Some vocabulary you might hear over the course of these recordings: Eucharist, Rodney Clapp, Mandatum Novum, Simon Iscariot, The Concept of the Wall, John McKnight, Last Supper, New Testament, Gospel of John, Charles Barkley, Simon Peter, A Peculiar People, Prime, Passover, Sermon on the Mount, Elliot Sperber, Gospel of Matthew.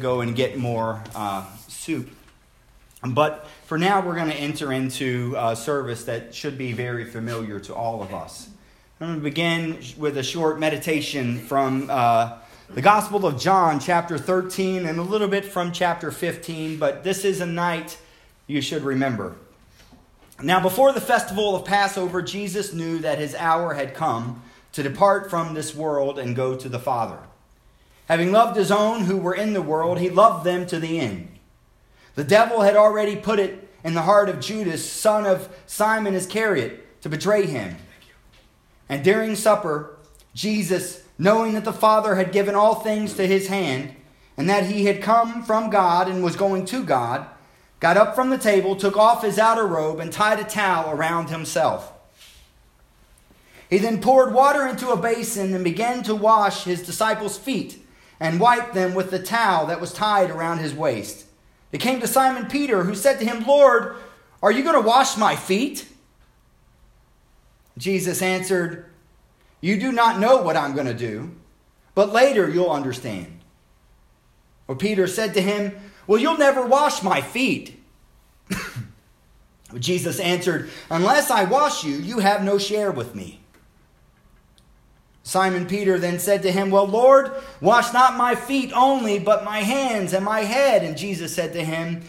go and get more soup. But for now, we're going to enter into a service that should be very familiar to all of us. I'm going to begin with a short meditation from the Gospel of John, chapter 13, and a little bit from chapter 15, but this is a night you should remember. Now, before the festival of Passover, Jesus knew that his hour had come to depart from this world and go to the Father. Having loved his own who were in the world, he loved them to the end. The devil had already put it in the heart of Judas, son of Simon Iscariot, to betray him. And during supper, Jesus, knowing that the Father had given all things to his hand, and that he had come from God and was going to God, got up from the table, took off his outer robe, and tied a towel around himself. He then poured water into a basin and began to wash his disciples' feet and wipe them with the towel that was tied around his waist. They came to Simon Peter, who said to him, "Lord, are you going to wash my feet?" Jesus answered, "You do not know what I'm going to do, but later you'll understand." Or Peter said to him, "Well, you'll never wash my feet." Jesus answered, "Unless I wash you, you have no share with me." Simon Peter then said to him, "Well, Lord, wash not my feet only, but my hands and my head." And Jesus said to him,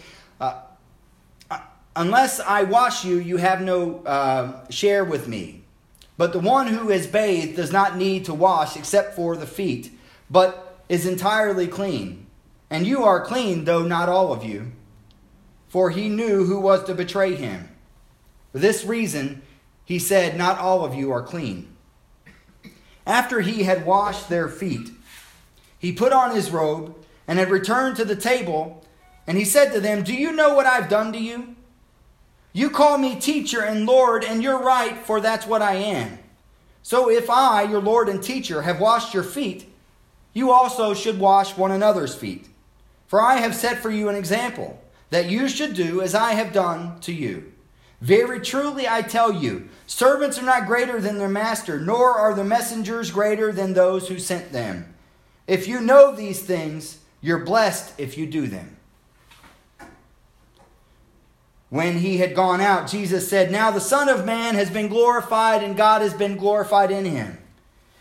"Unless I wash you, you have no share with me. But the one who is bathed does not need to wash except for the feet, but is entirely clean. And you are clean, though not all of you." For he knew who was to betray him. For this reason, he said, "Not all of you are clean." After he had washed their feet, he put on his robe and had returned to the table. And he said to them, "Do you know what I've done to you? You call me teacher and Lord, and you're right, for that's what I am. So if I, your Lord and teacher, have washed your feet, you also should wash one another's feet. For I have set for you an example, that you should do as I have done to you. Very truly I tell you, servants are not greater than their master, nor are the messengers greater than those who sent them. If you know these things, you're blessed if you do them." When he had gone out, Jesus said, "Now the Son of Man has been glorified, and God has been glorified in him.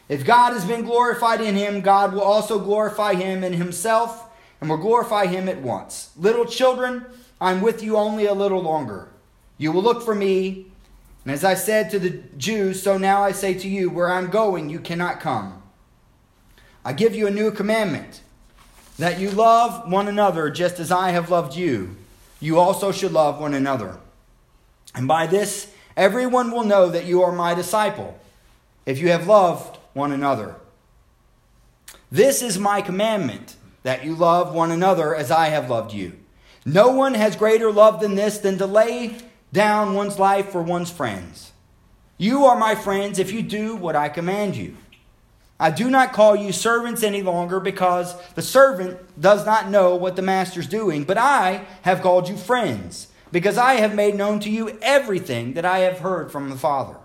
If God has been glorified in him, God will also glorify him in himself, and will glorify him at once. Little children, I'm with you only a little longer. You will look for me, and as I said to the Jews, so now I say to you, where I'm going, you cannot come. I give you a new commandment, that you love one another just as I have loved you. You also should love one another. And by this, everyone will know that you are my disciple, if you have loved one another. This is my commandment, that you love one another as I have loved you. No one has greater love than this, than to lay down one's life for one's friends. You are my friends if you do what I command you. I do not call you servants any longer, because the servant does not know what the master's doing. But I have called you friends, because I have made known to you everything that I have heard from the Father.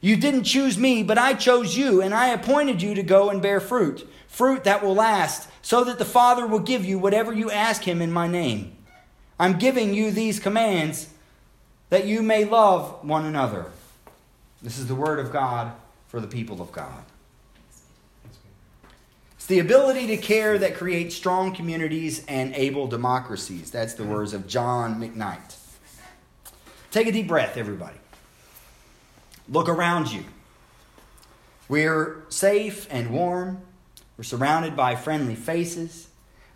You didn't choose me, but I chose you, and I appointed you to go and bear fruit, fruit that will last, so that the Father will give you whatever you ask him in my name. I'm giving you these commands that you may love one another." This is the word of God for the people of God. It's the ability to care that creates strong communities and able democracies. That's the words of John McKnight. Take a deep breath, everybody. Look around you. We're safe and warm. We're surrounded by friendly faces.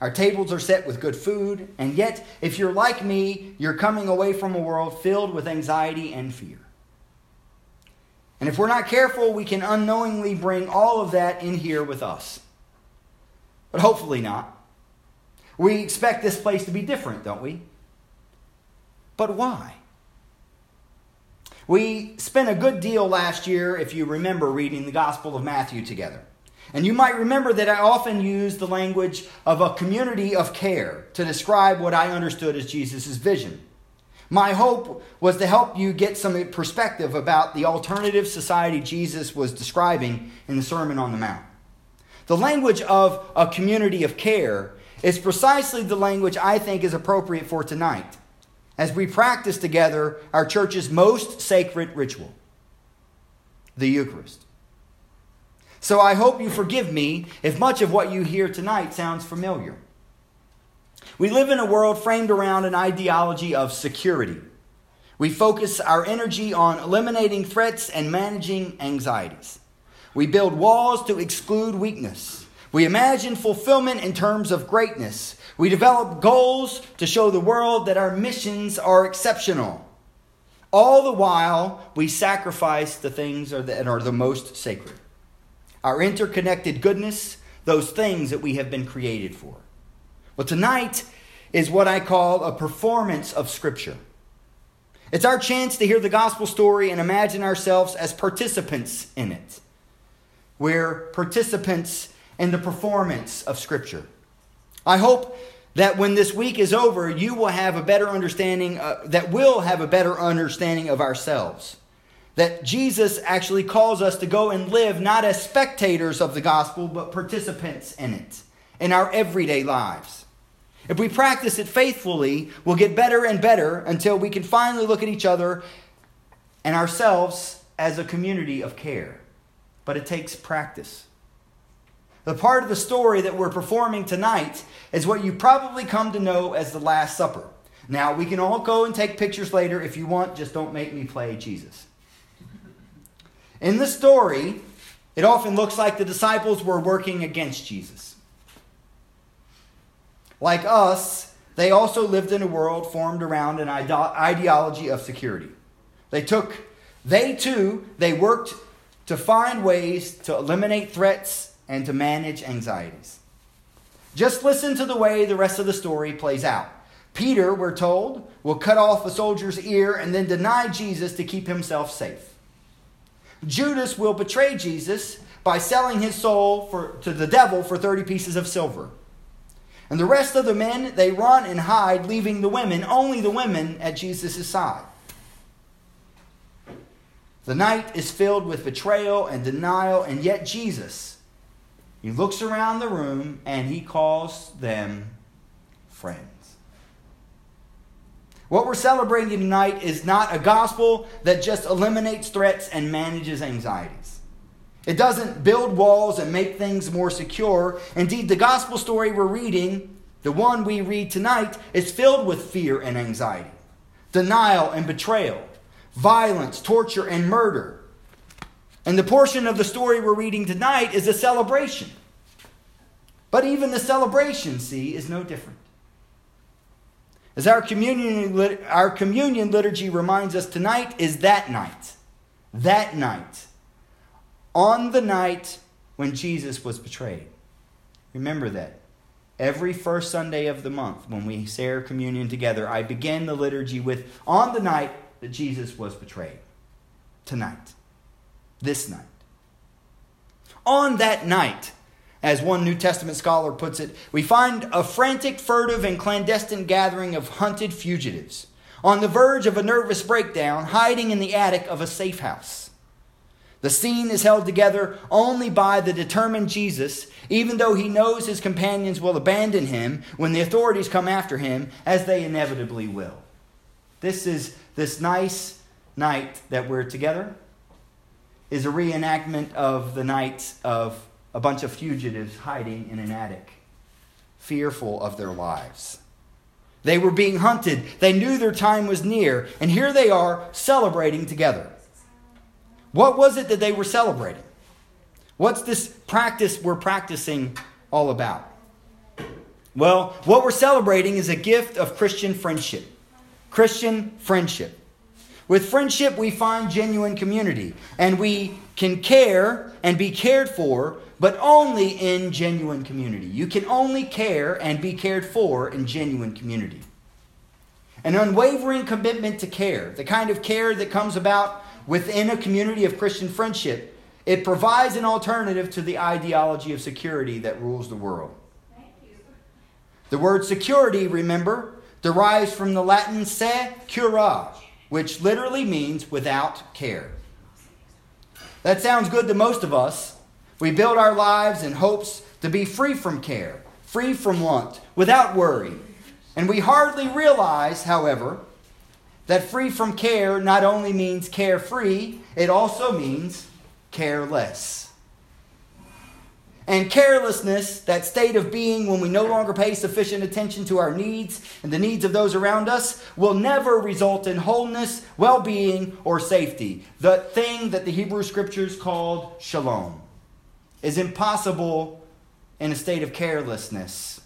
Our tables are set with good food. And yet, if you're like me, you're coming away from a world filled with anxiety and fear. And if we're not careful, we can unknowingly bring all of that in here with us. But hopefully not. We expect this place to be different, don't we? But why? We spent a good deal last year, if you remember, reading the Gospel of Matthew together. And you might remember that I often use the language of a community of care to describe what I understood as Jesus' vision. My hope was to help you get some perspective about the alternative society Jesus was describing in the Sermon on the Mount. The language of a community of care is precisely the language I think is appropriate for tonight, as we practice together our church's most sacred ritual, the Eucharist. So I hope you forgive me if much of what you hear tonight sounds familiar. We live in a world framed around an ideology of security. We focus our energy on eliminating threats and managing anxieties. We build walls to exclude weakness. We imagine fulfillment in terms of greatness. We develop goals to show the world that our missions are exceptional. All the while, we sacrifice the things that are the most sacred. Our interconnected goodness, those things that we have been created for. Well, tonight is what I call a performance of Scripture. It's our chance to hear the gospel story and imagine ourselves as participants in it. We're participants in the performance of Scripture. I hope that when this week is over, you will have a better understanding, of ourselves. That Jesus actually calls us to go and live not as spectators of the gospel, but participants in it, in our everyday lives. If we practice it faithfully, we'll get better and better until we can finally look at each other and ourselves as a community of care. But it takes practice. The part of the story that we're performing tonight is what you probably come to know as the Last Supper. Now, we can all go and take pictures later if you want, just don't make me play Jesus. In the story, it often looks like the disciples were working against Jesus. Like us, they also lived in a world formed around an ideology of security. They worked to find ways to eliminate threats and to manage anxieties. Just listen to the way the rest of the story plays out. Peter, we're told, will cut off a soldier's ear and then deny Jesus to keep himself safe. Judas will betray Jesus by selling his soul to the devil for 30 pieces of silver. And the rest of the men, they run and hide, leaving the women, only the women, at Jesus' side. The night is filled with betrayal and denial, and yet Jesus, he looks around the room and he calls them friends. What we're celebrating tonight is not a gospel that just eliminates threats and manages anxieties. It doesn't build walls and make things more secure. Indeed, the gospel story we're reading, the one we read tonight, is filled with fear and anxiety, denial and betrayal, violence, torture, and murder. And the portion of the story we're reading tonight is a celebration. But even the celebration, see, is no different. As our communion liturgy reminds us, tonight is that night. That night. On the night when Jesus was betrayed. Remember that. Every first Sunday of the month, when we say our communion together, I begin the liturgy with, on the night that Jesus was betrayed. Tonight. This night. On that night, as one New Testament scholar puts it, we find a frantic, furtive, and clandestine gathering of hunted fugitives on the verge of a nervous breakdown, hiding in the attic of a safe house. The scene is held together only by the determined Jesus, even though he knows his companions will abandon him when the authorities come after him, as they inevitably will. This is this nice night that we're together. Is a reenactment of the night of a bunch of fugitives hiding in an attic, fearful of their lives. They were being hunted. They knew their time was near, and here they are celebrating together. What was it that they were celebrating? What's this practice we're practicing all about? Well, what we're celebrating is a gift of Christian friendship. Christian friendship. With friendship, we find genuine community, and we can care and be cared for, but only in genuine community. You can only care and be cared for in genuine community. An unwavering commitment to care, the kind of care that comes about within a community of Christian friendship, it provides an alternative to the ideology of security that rules the world. Thank you. The word security, remember, derives from the Latin secura, which literally means without care. That sounds good to most of us. We build our lives in hopes to be free from care, free from want, without worry. And we hardly realize, however, that free from care not only means carefree, it also means careless. And carelessness, that state of being when we no longer pay sufficient attention to our needs and the needs of those around us, will never result in wholeness, well-being, or safety. The thing that the Hebrew Scriptures called shalom is impossible in a state of carelessness.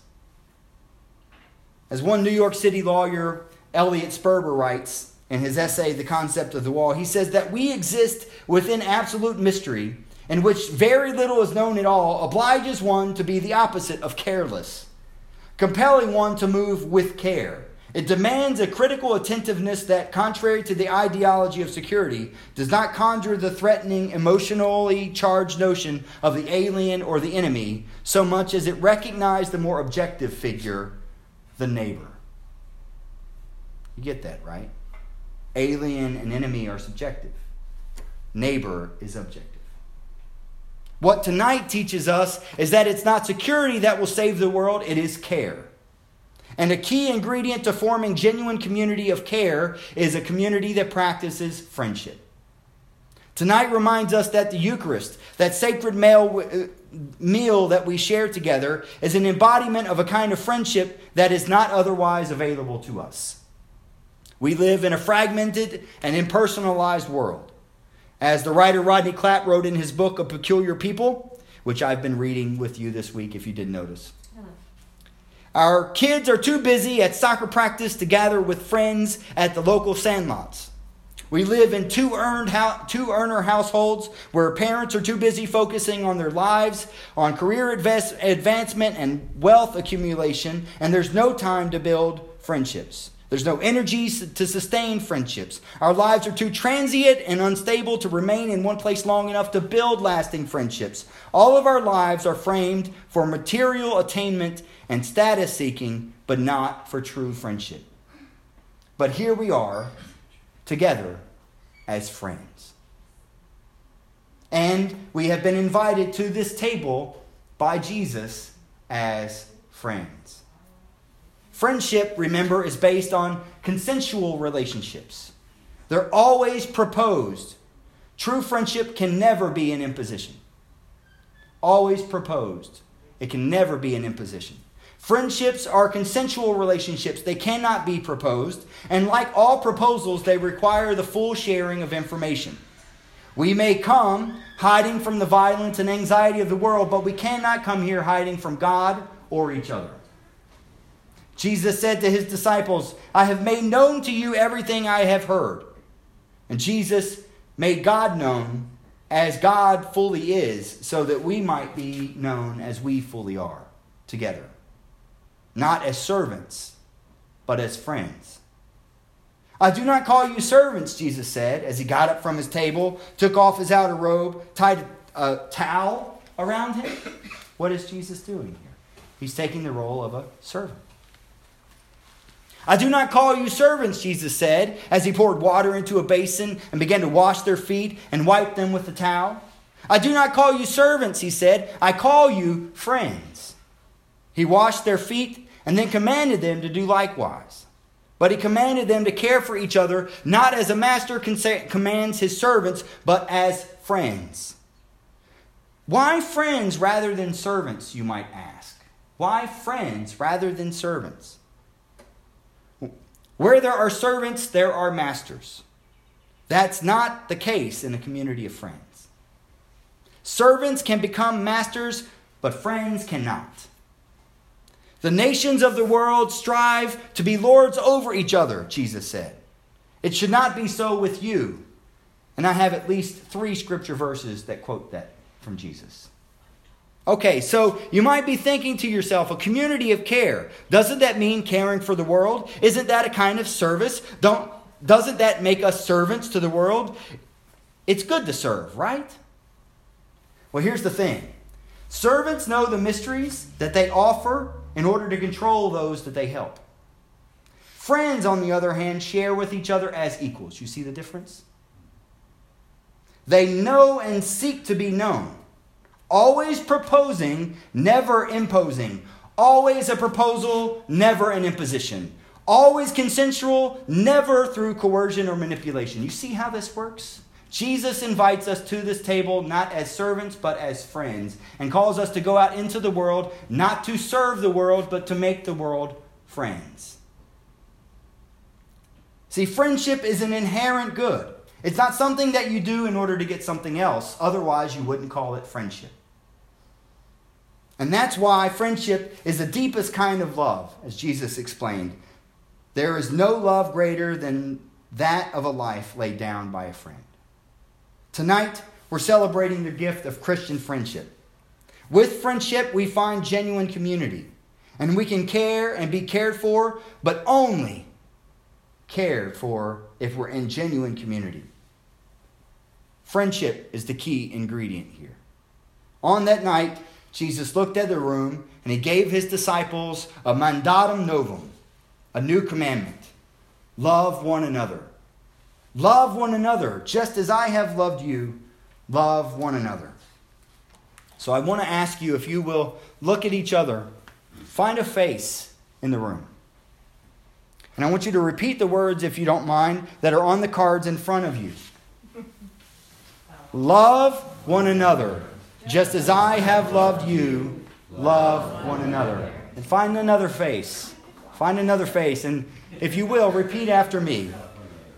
As one New York City lawyer, Elliot Sperber, writes in his essay, The Concept of the Wall, he says that we exist within absolute mystery, in which very little is known at all, obliges one to be the opposite of careless, compelling one to move with care. It demands a critical attentiveness that, contrary to the ideology of security, does not conjure the threatening, emotionally charged notion of the alien or the enemy, so much as it recognizes the more objective figure, the neighbor. You get that, right? Alien and enemy are subjective. Neighbor is objective. What tonight teaches us is that it's not security that will save the world, it is care. And a key ingredient to forming genuine community of care is a community that practices friendship. Tonight reminds us that the Eucharist, that sacred meal that we share together, is an embodiment of a kind of friendship that is not otherwise available to us. We live in a fragmented and impersonalized world. As the writer Rodney Clapp wrote in his book, A Peculiar People, which I've been reading with you this week if you didn't notice. Our kids are too busy at soccer practice to gather with friends at the local sandlots. We live in two-earner households where parents are too busy focusing on their lives, on career advancement and wealth accumulation, and there's no time to build friendships. There's no energy to sustain friendships. Our lives are too transient and unstable to remain in one place long enough to build lasting friendships. All of our lives are framed for material attainment and status seeking, but not for true friendship. But here we are, together as friends. And we have been invited to this table by Jesus as friends. Friendship, remember, is based on consensual relationships. They're always proposed. True friendship can never be an imposition. Always proposed. It can never be an imposition. Friendships are consensual relationships. They cannot be proposed. And like all proposals, they require the full sharing of information. We may come hiding from the violence and anxiety of the world, but we cannot come here hiding from God or each other. Jesus said to his disciples, I have made known to you everything I have heard. And Jesus made God known as God fully is, so that we might be known as we fully are together. Not as servants, but as friends. I do not call you servants, Jesus said, as he got up from his table, took off his outer robe, tied a towel around him. What is Jesus doing here? He's taking the role of a servant. I do not call you servants, Jesus said, as he poured water into a basin and began to wash their feet and wipe them with the towel. I do not call you servants, he said. I call you friends. He washed their feet and then commanded them to do likewise. But he commanded them to care for each other, not as a master commands his servants, but as friends. Why friends rather than servants, you might ask? Why friends rather than servants? Where there are servants, there are masters. That's not the case in a community of friends. Servants can become masters, but friends cannot. The nations of the world strive to be lords over each other, Jesus said. It should not be so with you. And I have at least 3 scripture verses that quote that from Jesus. Okay, so you might be thinking to yourself, a community of care. Doesn't that mean caring for the world? Isn't that a kind of service? Doesn't that make us servants to the world? It's good to serve, right? Well, here's the thing. Servants know the mysteries that they offer in order to control those that they help. Friends, on the other hand, share with each other as equals. You see the difference? They know and seek to be known. Always proposing, never imposing. Always a proposal, never an imposition. Always consensual, never through coercion or manipulation. You see how this works? Jesus invites us to this table not as servants but as friends, and calls us to go out into the world, not to serve the world, but to make the world friends. See, friendship is an inherent good. It's not something that you do in order to get something else. Otherwise, you wouldn't call it friendship. And that's why friendship is the deepest kind of love, as Jesus explained. There is no love greater than that of a life laid down by a friend. Tonight, we're celebrating the gift of Christian friendship. With friendship, we find genuine community. And we can care and be cared for, but only cared for if we're in genuine community. Friendship is the key ingredient here. On that night, Jesus looked at the room and he gave his disciples a Mandatum Novum, a new commandment. Love one another. Love one another, just as I have loved you. Love one another. So I want to ask you, if you will, look at each other. Find a face in the room. And I want you to repeat the words, if you don't mind, that are on the cards in front of you. Love one another. Just as I have loved you, love one another. And find another face. Find another face. And if you will, repeat after me.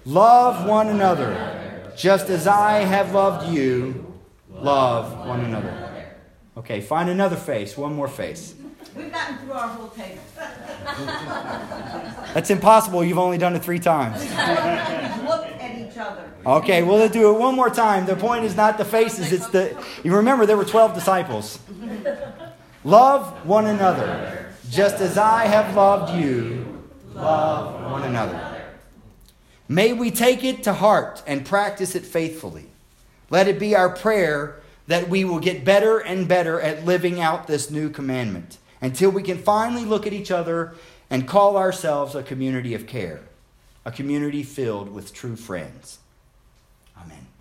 Love one another. Just as I have loved you, love one another. Okay, find another face. One more face. We've gotten through our whole table. That's impossible. You've only done it 3 times. Look at each other. Okay, well, let's do it one more time. The point is not the faces. It's the. You remember there were 12 disciples. Love one another. Just as I have loved you, love one another. May we take it to heart and practice it faithfully. Let it be our prayer that we will get better and better at living out this new commandment, until we can finally look at each other and call ourselves a community of care, a community filled with true friends. Amen.